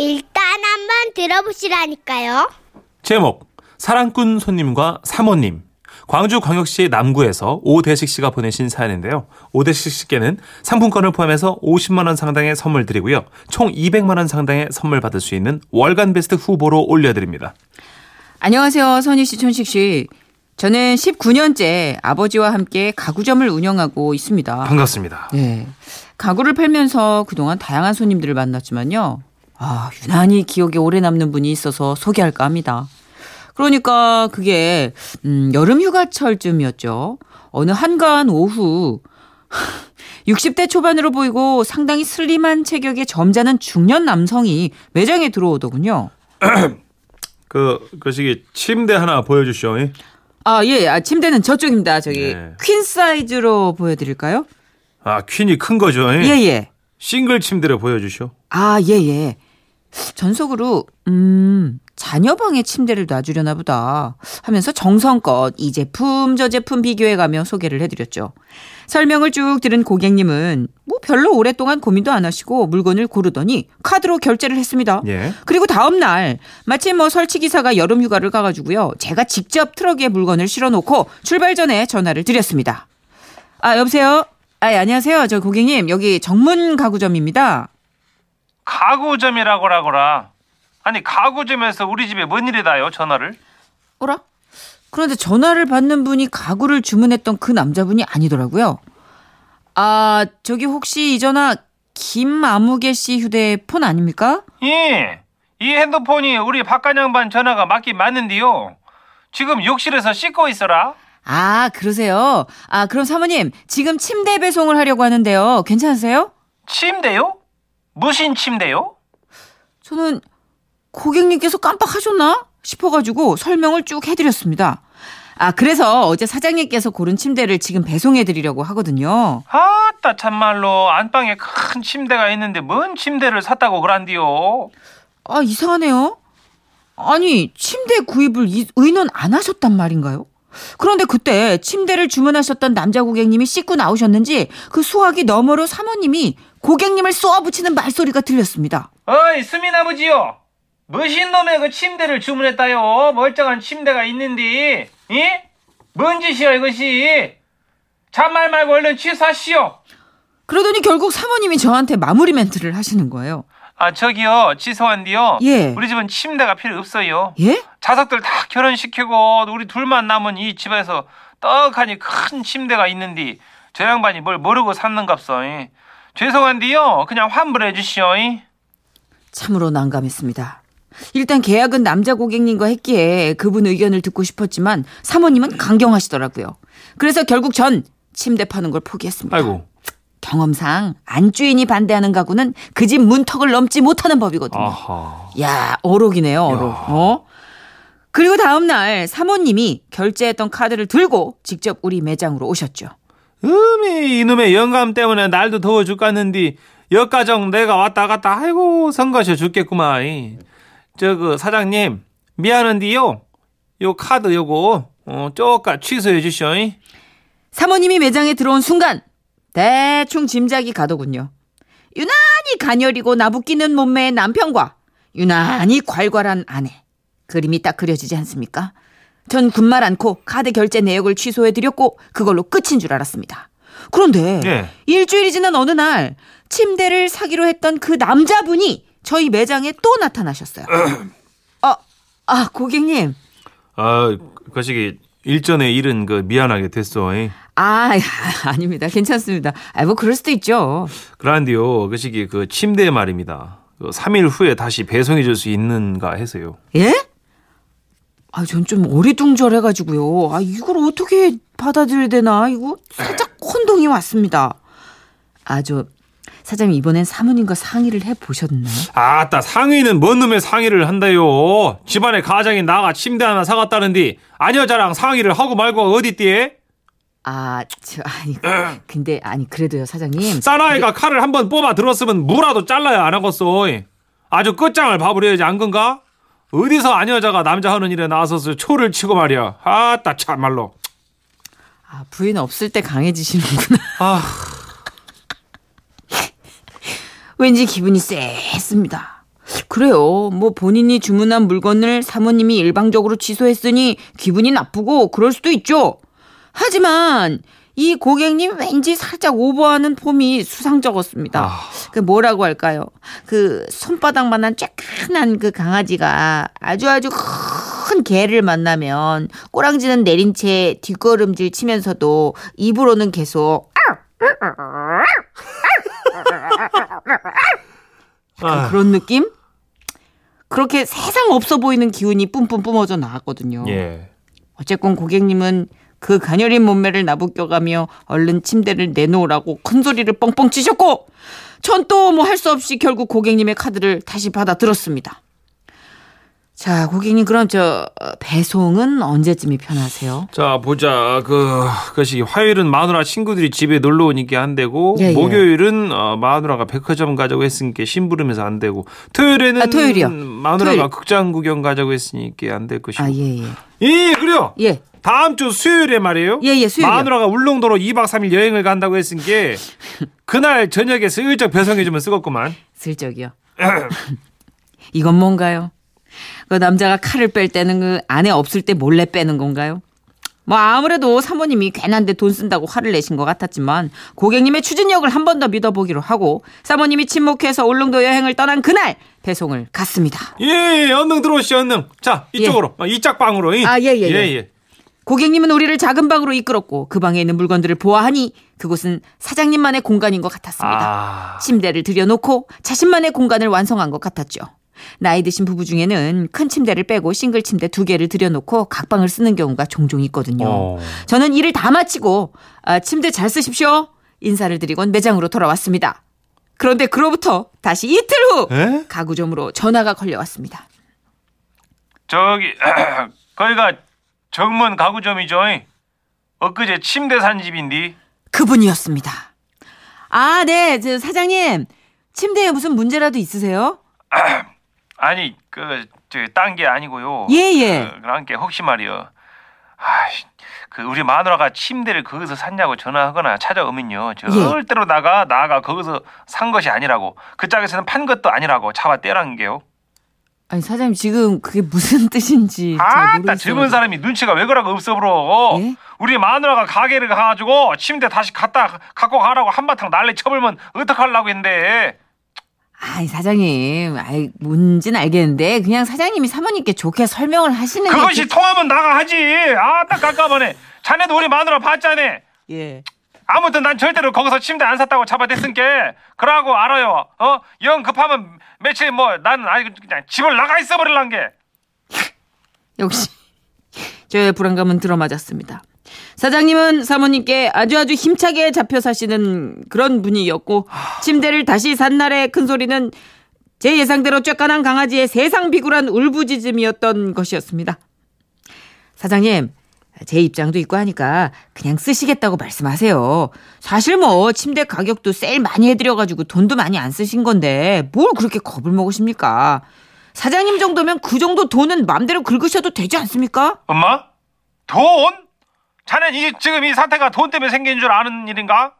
일단 한번 들어보시라니까요. 제목 사랑꾼 손님과 사모님. 광주광역시 남구에서 오대식 씨가 보내신 사연인데요. 오대식 씨께는 상품권을 포함해서 50만 원 상당의 선물 드리고요. 총 200만 원 상당의 선물 받을 수 있는 월간 베스트 후보로 올려드립니다. 안녕하세요. 선희 씨, 천식 씨. 저는 19년째 아버지와 함께 가구점을 운영하고 있습니다. 반갑습니다. 네, 가구를 팔면서 그동안 다양한 손님들을 만났지만요. 아, 유난히 기억에 오래 남는 분이 있어서 소개할까 합니다. 그러니까 그게 여름 휴가철쯤이었죠. 어느 한가한 오후 60대 초반으로 보이고 상당히 슬림한 체격의 점잖은 중년 남성이 매장에 들어오더군요. 그 시기 침대 하나 보여주시오. 아, 예. 아, 침대는 저쪽입니다. 저기 네. 퀸 사이즈로 보여드릴까요? 아, 퀸이 큰 거죠. 예예. 예. 싱글 침대로 보여주시오. 아, 예예. 예. 전속으로 자녀방에 침대를 놔주려나 보다 하면서 정성껏 이 제품 저 제품 비교해가며 소개를 해드렸죠. 설명을 쭉 들은 고객님은 뭐 별로 오랫동안 고민도 안 하시고 물건을 고르더니 카드로 결제를 했습니다. 예. 그리고 다음 날 마침 뭐 설치기사가 여름휴가를 가가지고요. 제가 직접 트럭에 물건을 실어놓고 출발 전에 전화를 드렸습니다. 아, 여보세요? 아, 예, 안녕하세요. 저 고객님 여기 정문 가구점입니다. 가구점이라고라. 아니 가구점에서 우리 집에 뭔 일이다요 전화를? 어라? 그런데 전화를 받는 분이 가구를 주문했던 그 남자분이 아니더라고요. 아, 저기 혹시 이 전화 김아무개 씨 휴대폰 아닙니까? 예, 이 핸드폰이 우리 박간양반 전화가 맞긴 맞는데요. 지금 욕실에서 씻고 있어라. 아, 그러세요? 아, 그럼 사모님 지금 침대 배송을 하려고 하는데요. 괜찮으세요? 침대요? 무슨 침대요? 저는 고객님께서 깜빡하셨나 싶어가지고 설명을 쭉 해드렸습니다. 아, 그래서 어제 사장님께서 고른 침대를 지금 배송해드리려고 하거든요. 아따, 참말로 안방에 큰 침대가 있는데 뭔 침대를 샀다고 그란디요. 아, 이상하네요. 아니, 침대 구입을 의논 안 하셨단 말인가요? 그런데 그때 침대를 주문하셨던 남자 고객님이 씻고 나오셨는지 그 수화기 너머로 사모님이 고객님을 쏘아붙이는 말소리가 들렸습니다. 어이, 수민 아버지요. 무슨 놈의 그 침대를 주문했다요. 멀쩡한 침대가 있는데, 예? 뭔 짓이여 이것이. 잔말 말고 얼른 취소하시오. 그러더니 결국 사모님이 저한테 마무리 멘트를 하시는 거예요. 아, 저기요, 취소한디요. 예. 우리 집은 침대가 필요 없어요. 예? 자석들 다 결혼시키고 우리 둘만 남은 이 집에서 떡하니 큰 침대가 있는데 저 양반이 뭘 모르고 샀는갑소. 죄송한데요, 그냥 환불해 주시오. 참으로 난감했습니다. 일단 계약은 남자 고객님과 했기에 그분 의견을 듣고 싶었지만 사모님은 강경하시더라고요. 그래서 결국 전 침대 파는 걸 포기했습니다. 아이고. 경험상 안주인이 반대하는 가구는 그 집 문턱을 넘지 못하는 법이거든요. 아하. 야, 어록이네요, 어록. 어? 그리고 다음 날 사모님이 결제했던 카드를 들고 직접 우리 매장으로 오셨죠. 이놈의 영감 때문에 날도 더워 죽겠는데 여가정 내가 왔다 갔다 아이고 성가셔 죽겠구만. 저그 사장님 미안한데요, 요 카드 요거 쪼까 취소해 주시오. 사모님이 매장에 들어온 순간 대충 짐작이 가더군요. 유난히 가녀리고 나부끼는 몸매의 남편과 유난히 괄괄한 아내, 그림이 딱 그려지지 않습니까? 전 군말 않고 카드 결제 내역을 취소해드렸고 그걸로 끝인 줄 알았습니다. 그런데 네. 일주일이 지난 어느 날 침대를 사기로 했던 그 남자분이 저희 매장에 또 나타나셨어요. 아, 고객님. 아, 거시기 일전에 일은 그 미안하게 됐어. 아, 아닙니다. 괜찮습니다. 아, 뭐 그럴 수도 있죠. 그런데요, 그 시기 그 침대 말입니다. 그 3일 후에 다시 배송해 줄 수 있는가 해서요. 예? 아, 전 좀 어리둥절해가지고요. 아, 이걸 어떻게 받아들여야 되나? 이거 살짝 혼동이 왔습니다. 아, 저 사장님 이번엔 사모님과 상의를 해보셨나요? 아따, 상의는 뭔 놈의 상의를 한다요. 집안의 가장인 나가 침대 하나 사갔다는데 아녀자랑 상의를 하고 말고 어디띠에? 아, 저 아니 근데 아니 그래도요 사장님, 싸나이가 근데... 칼을 한번 뽑아 들었으면 무라도 잘라야 안 하겠어. 아주 끝장을 봐버려야지 안 건가? 어디서 아녀자가 남자 하는 일에 나서서 초를 치고 말이야. 아따, 참말로. 아, 부인 없을 때 강해지시는구나. 아... 왠지 기분이 쎄했습니다. 그래요. 뭐 본인이 주문한 물건을 사모님이 일방적으로 취소했으니 기분이 나쁘고 그럴 수도 있죠. 하지만 이 고객님 왠지 살짝 오버하는 폼이 수상쩍었습니다. 그 뭐라고 할까요? 그 손바닥만한 쬐끈한 그 강아지가 아주 큰 개를 만나면 꼬랑지는 내린 채 뒷걸음질 치면서도 입으로는 계속 그런 느낌? 그렇게 세상 없어 보이는 기운이 뿜뿜 뿜어져 나왔거든요. 예. 어쨌건 고객님은 그 가녀린 몸매를 나부껴가며 얼른 침대를 내놓으라고 큰 소리를 뻥뻥 치셨고, 전 또 뭐 할 수 없이 결국 고객님의 카드를 다시 받아 들었습니다. 자, 고객님, 그럼 배송은 언제쯤이 편하세요? 자, 보자. 그것이 화요일은 마누라 친구들이 집에 놀러 오니까 안 되고, 예, 예. 목요일은 마누라가 백화점 가자고 했으니까 심부름해서 안 되고, 토요일에는 마누라가 극장 구경 가자고 했으니까 안 될 것이고. 아, 예, 예. 예, 그래요. 예. 다음 주 수요일에 말이에요. 예, 예, 수요일. 마누라가 울릉도로 2박 3일 여행을 간다고 했으니까 그날 저녁에 슬쩍 배송해 주면 쓰겄구만. 슬쩍이요. 이건 뭔가요? 그 남자가 칼을 뺄 때는 그 안에 없을 때 몰래 빼는 건가요? 뭐 아무래도 사모님이 괜한데 돈 쓴다고 화를 내신 것 같았지만 고객님의 추진력을 한 번 더 믿어보기로 하고 사모님이 침묵해서 울릉도 여행을 떠난 그날 배송을 갔습니다. 예, 언능 들어오시죠, 언능. 자, 이쪽으로. 예. 이 짝방으로. 아, 예, 예, 예. 예, 예. 고객님은 우리를 작은 방으로 이끌었고 그 방에 있는 물건들을 보아하니 그곳은 사장님만의 공간인 것 같았습니다. 침대를 들여놓고 자신만의 공간을 완성한 것 같았죠. 나이 드신 부부 중에는 큰 침대를 빼고 싱글 침대 2개를 들여놓고 각 방을 쓰는 경우가 종종 있거든요. 저는 일을 다 마치고 침대 잘 쓰십시오 인사를 드리곤 매장으로 돌아왔습니다. 그런데 그로부터 다시 이틀 후 가구점으로 전화가 걸려왔습니다. 저기 거기가 정문 가구점이죠. 엊그제 침대 산 집인데. 그분이었습니다. 아, 네. 저 사장님, 침대에 무슨 문제라도 있으세요? 아니, 딴 게 아니고요. 예, 예. 그러니까 혹시 말이요. 우리 마누라가 침대를 거기서 샀냐고 전화하거나 찾아오면요. 절대로 나가 거기서 산 것이 아니라고. 그 짝에서는 판 것도 아니라고 잡아 떼라는 게요. 아니, 사장님, 지금 그게 무슨 뜻인지 잘 모르겠어요. 젊은 사람이 눈치가 왜 그러고 없어 보러. 예? 우리 마누라가 가게를 가가지고 침대 다시 갖고 가라고 한바탕 난리 쳐불면 어떡하려고 했는데. 아이, 사장님, 뭔진 알겠는데 그냥 사장님이 사모님께 좋게 설명을 하시는 그것이 통하면 나가 하지. 딱 깜깜하네. 자네도 우리 마누라 봤자네. 예. 아무튼 난 절대로 거기서 침대 안 샀다고 잡아댔으니까 그러고 알아요. 영 급하면 며칠 나는 그냥 집을 나가 있어버리란 게. 역시 저의 불안감은 들어맞았습니다. 사장님은 사모님께 아주 힘차게 잡혀 사시는 그런 분이었고 침대를 다시 산 날의 큰 소리는 제 예상대로 쬐깐한 강아지의 세상 비굴한 울부짖음이었던 것이었습니다. 사장님, 제 입장도 있고 하니까 그냥 쓰시겠다고 말씀하세요. 사실 침대 가격도 세일 많이 해드려가지고 돈도 많이 안 쓰신 건데 뭘 그렇게 겁을 먹으십니까? 사장님 정도면 그 정도 돈은 마음대로 긁으셔도 되지 않습니까? 엄마? 돈? 자넨 지금 이 사태가 돈 때문에 생긴 줄 아는 일인가?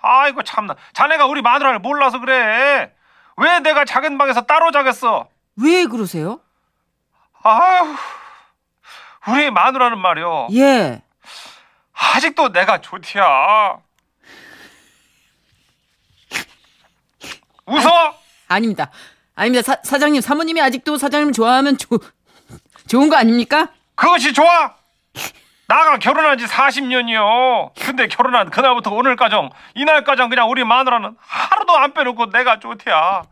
아이고 참나. 자네가 우리 마누라를 몰라서 그래. 왜 내가 작은 방에서 따로 자겠어? 왜 그러세요? 아휴, 우리 마누라는 말이요. 예. 아직도 내가 좋디야. 웃어? 아닙니다. 사장님, 사모님이 아직도 사장님 좋아하면 좋은 거 아닙니까? 그것이 좋아? 나가 결혼한 지 40년이요. 근데 결혼한 그날부터 오늘까정, 이날까정 그냥 우리 마누라는 하루도 안 빼놓고 내가 좋디야.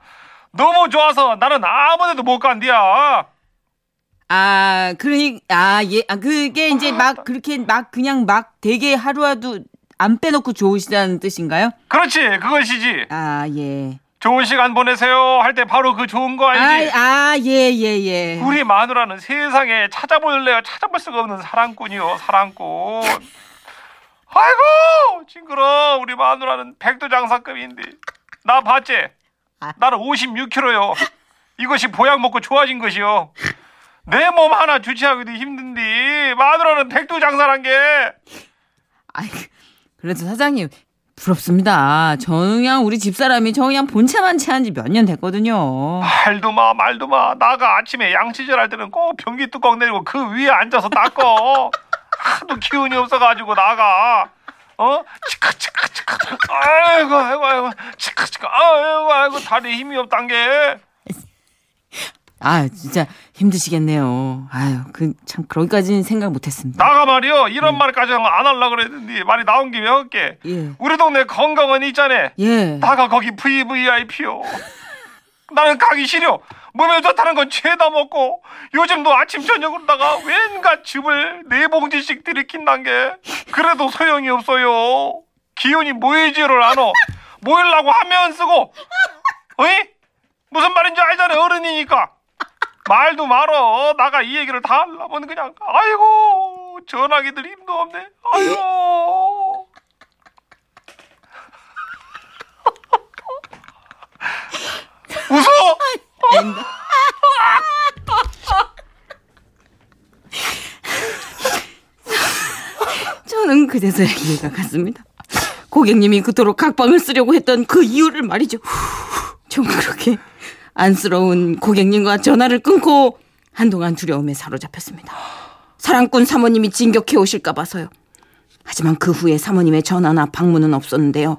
너무 좋아서 나는 아무 데도 못 간디야. 그게 이제 그냥 되게 하루하루 안 빼놓고 좋으시다는 뜻인가요? 그렇지, 그것이지. 아, 예. 좋은 시간 보내세요 할 때 바로 그 좋은 거 알지? 예. 우리 마누라는 세상에 찾아볼 수가 없는 사랑꾼이요, 사랑꾼. 아이고, 징그러. 우리 마누라는 백두장사급인데. 나 봤지? 나는 56kg요. 이것이 보약 먹고 좋아진 것이요. 내 몸 하나 주치하기도 힘든데 마누라는 백두장사란 게. 그래도 사장님 부럽습니다. 정양 우리 집사람이 정양 본체만 체한 지 몇 년 됐거든요. 말도 마. 나가 아침에 양치질할 때는 꼭 변기 뚜껑 내리고 그 위에 앉아서 닦어. 하도 기운이 없어가지고 나가. 치카치카. 아이고. 치카치카. 아이고 다리에 힘이 없단 게. 아 진짜 힘드시겠네요. 아유 참 그런까지는 생각 못했습니다. 나가 말이요. 이런 말까지는 안 하려고 그랬는데 말이 나온 김에 할게. 예. 우리 동네 건강원 있잖아요. 예. 나가 거기 VVIP요. 나는 가기 싫어. 몸에 좋다는 건 죄다 먹고 요즘도 아침 저녁으로 나가 웬갓 즙을 4봉지씩 들이킨단 게 그래도 소용이 없어요. 기운이 모이지를 않어. 모이려고 하면 쓰고 어이? 무슨 말인지 알잖아. 어른이니까. 말도 말어. 나가 이 얘기를 다 하려면 그냥 아이고 전화기들 힘도 없네. 아이고. 웃어. 저는 그제서야 이해가 갔습니다. 고객님이 그토록 각방을 쓰려고 했던 그 이유를 말이죠. 좀 그렇게 안쓰러운 고객님과 전화를 끊고 한동안 두려움에 사로잡혔습니다. 사랑꾼 사모님이 진격해 오실까 봐서요. 하지만 그 후에 사모님의 전화나 방문은 없었는데요.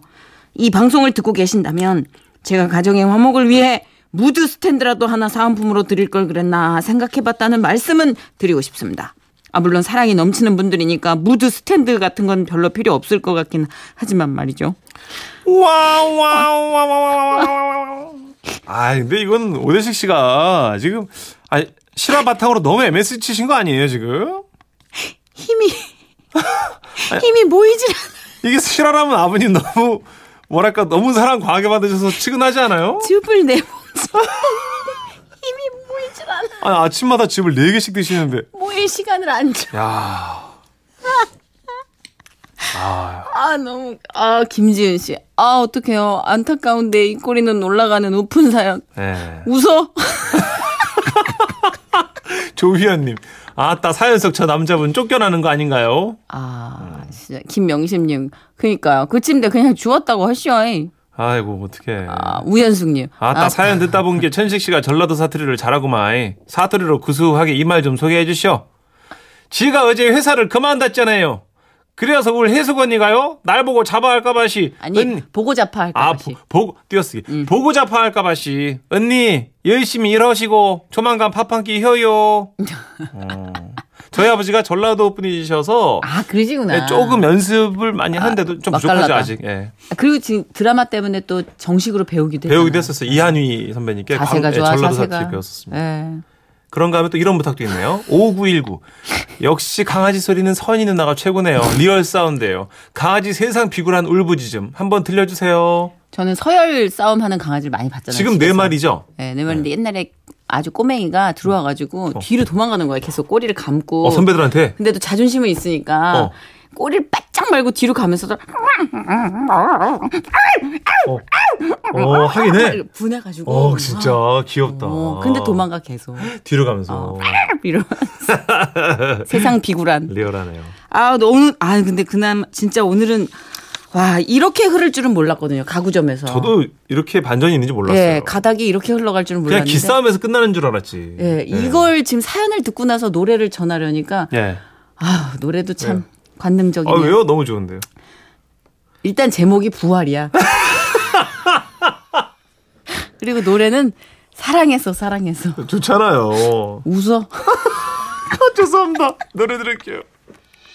이 방송을 듣고 계신다면 제가 가정의 화목을 위해 무드 스탠드라도 하나 사은품으로 드릴 걸 그랬나 생각해봤다는 말씀은 드리고 싶습니다. 아 물론 사랑이 넘치는 분들이니까 무드 스탠드 같은 건 별로 필요 없을 것 같긴 하지만 말이죠. 아 근데 이건 오대식 씨가 지금 실화 바탕으로 너무 MS 치신 거 아니에요 지금? 힘이 모이질 않아. 이게 실화라면 아버님 너무 뭐랄까 너무 사랑 과하게 받으셔서 치근하지 않아요? 즙을 내보지 힘이 모이질 않아. 아니 아침마다 즙을 4개씩 드시는데 모일 시간을 안 줘. 야. 너무 김지은 씨. 아 어떡해요. 안타까운데 이 꼬리는 올라가는 오픈 사연. 네. 웃어. 조휘연님. 아따 사연 속 저 남자분 쫓겨나는 거 아닌가요? 아 진짜 김명심님. 그러니까요. 그 침대 그냥 주웠다고 하시오. 아이고 어떡해. 아, 우연숙님. 아따 사연 듣다 본 게 천식 씨가 전라도 사투리를 잘하구만. 사투리로 구수하게 이 말 좀 소개해 주시오. 지가 어제 회사를 그만뒀잖아요. 그래서 우리 해숙 언니가요 날 보고 자파할까봐시 보고 자파할까봐시 보고 자파할까봐시 언니 열심히 일하시고 조만간 밥 한 끼 혀요. 저희 아버지가 전라도 분이셔서 아 그러시구나. 네, 조금 연습을 많이 하는데도 좀 부족하죠 아직. 예. 그리고 지금 드라마 때문에 또 정식으로 배우기도 했었어요. 이한휘 선배님께 자세가 좋아 전라도 사투리 배웠었습니다. 예. 그런가 하면 또 이런 부탁도 있네요. 5919. 역시 강아지 소리는 선희 누나가 최고네요. 리얼 사운드예요. 강아지 세상 비굴한 울부짖음 한번 들려주세요. 저는 서열 싸움하는 강아지를 많이 봤잖아요. 지금 집에서. 4마리죠? 네. 4마리인데 옛날에 아주 꼬맹이가 들어와가지고 뒤로 도망가는 거예요. 계속 꼬리를 감고. 선배들한테? 근데 또 자존심은 있으니까 꼬리를 바짝 말고 뒤로 가면서도 하긴 해. 분해가지고. 진짜 귀엽다. 근데 도망가 계속. 뒤로 가면서. 이러면서. 세상 비굴한. 리얼하네요. 근데 그나마 진짜 오늘은 와 이렇게 흐를 줄은 몰랐거든요. 가구점에서. 저도 이렇게 반전이 있는지 몰랐어요. 예, 가닥이 이렇게 흘러갈 줄은 몰랐는데. 그냥 기싸움에서 끝나는 줄 알았지. 예, 이걸 지금 사연을 듣고 나서 노래를 전하려니까 노래도 참. 예. 관능적이네요. 왜요? 너무 좋은데요. 일단 제목이 부활이야. 그리고 노래는 사랑했어. 좋잖아요. 웃어. 죄송합니다. 노래 들을게요.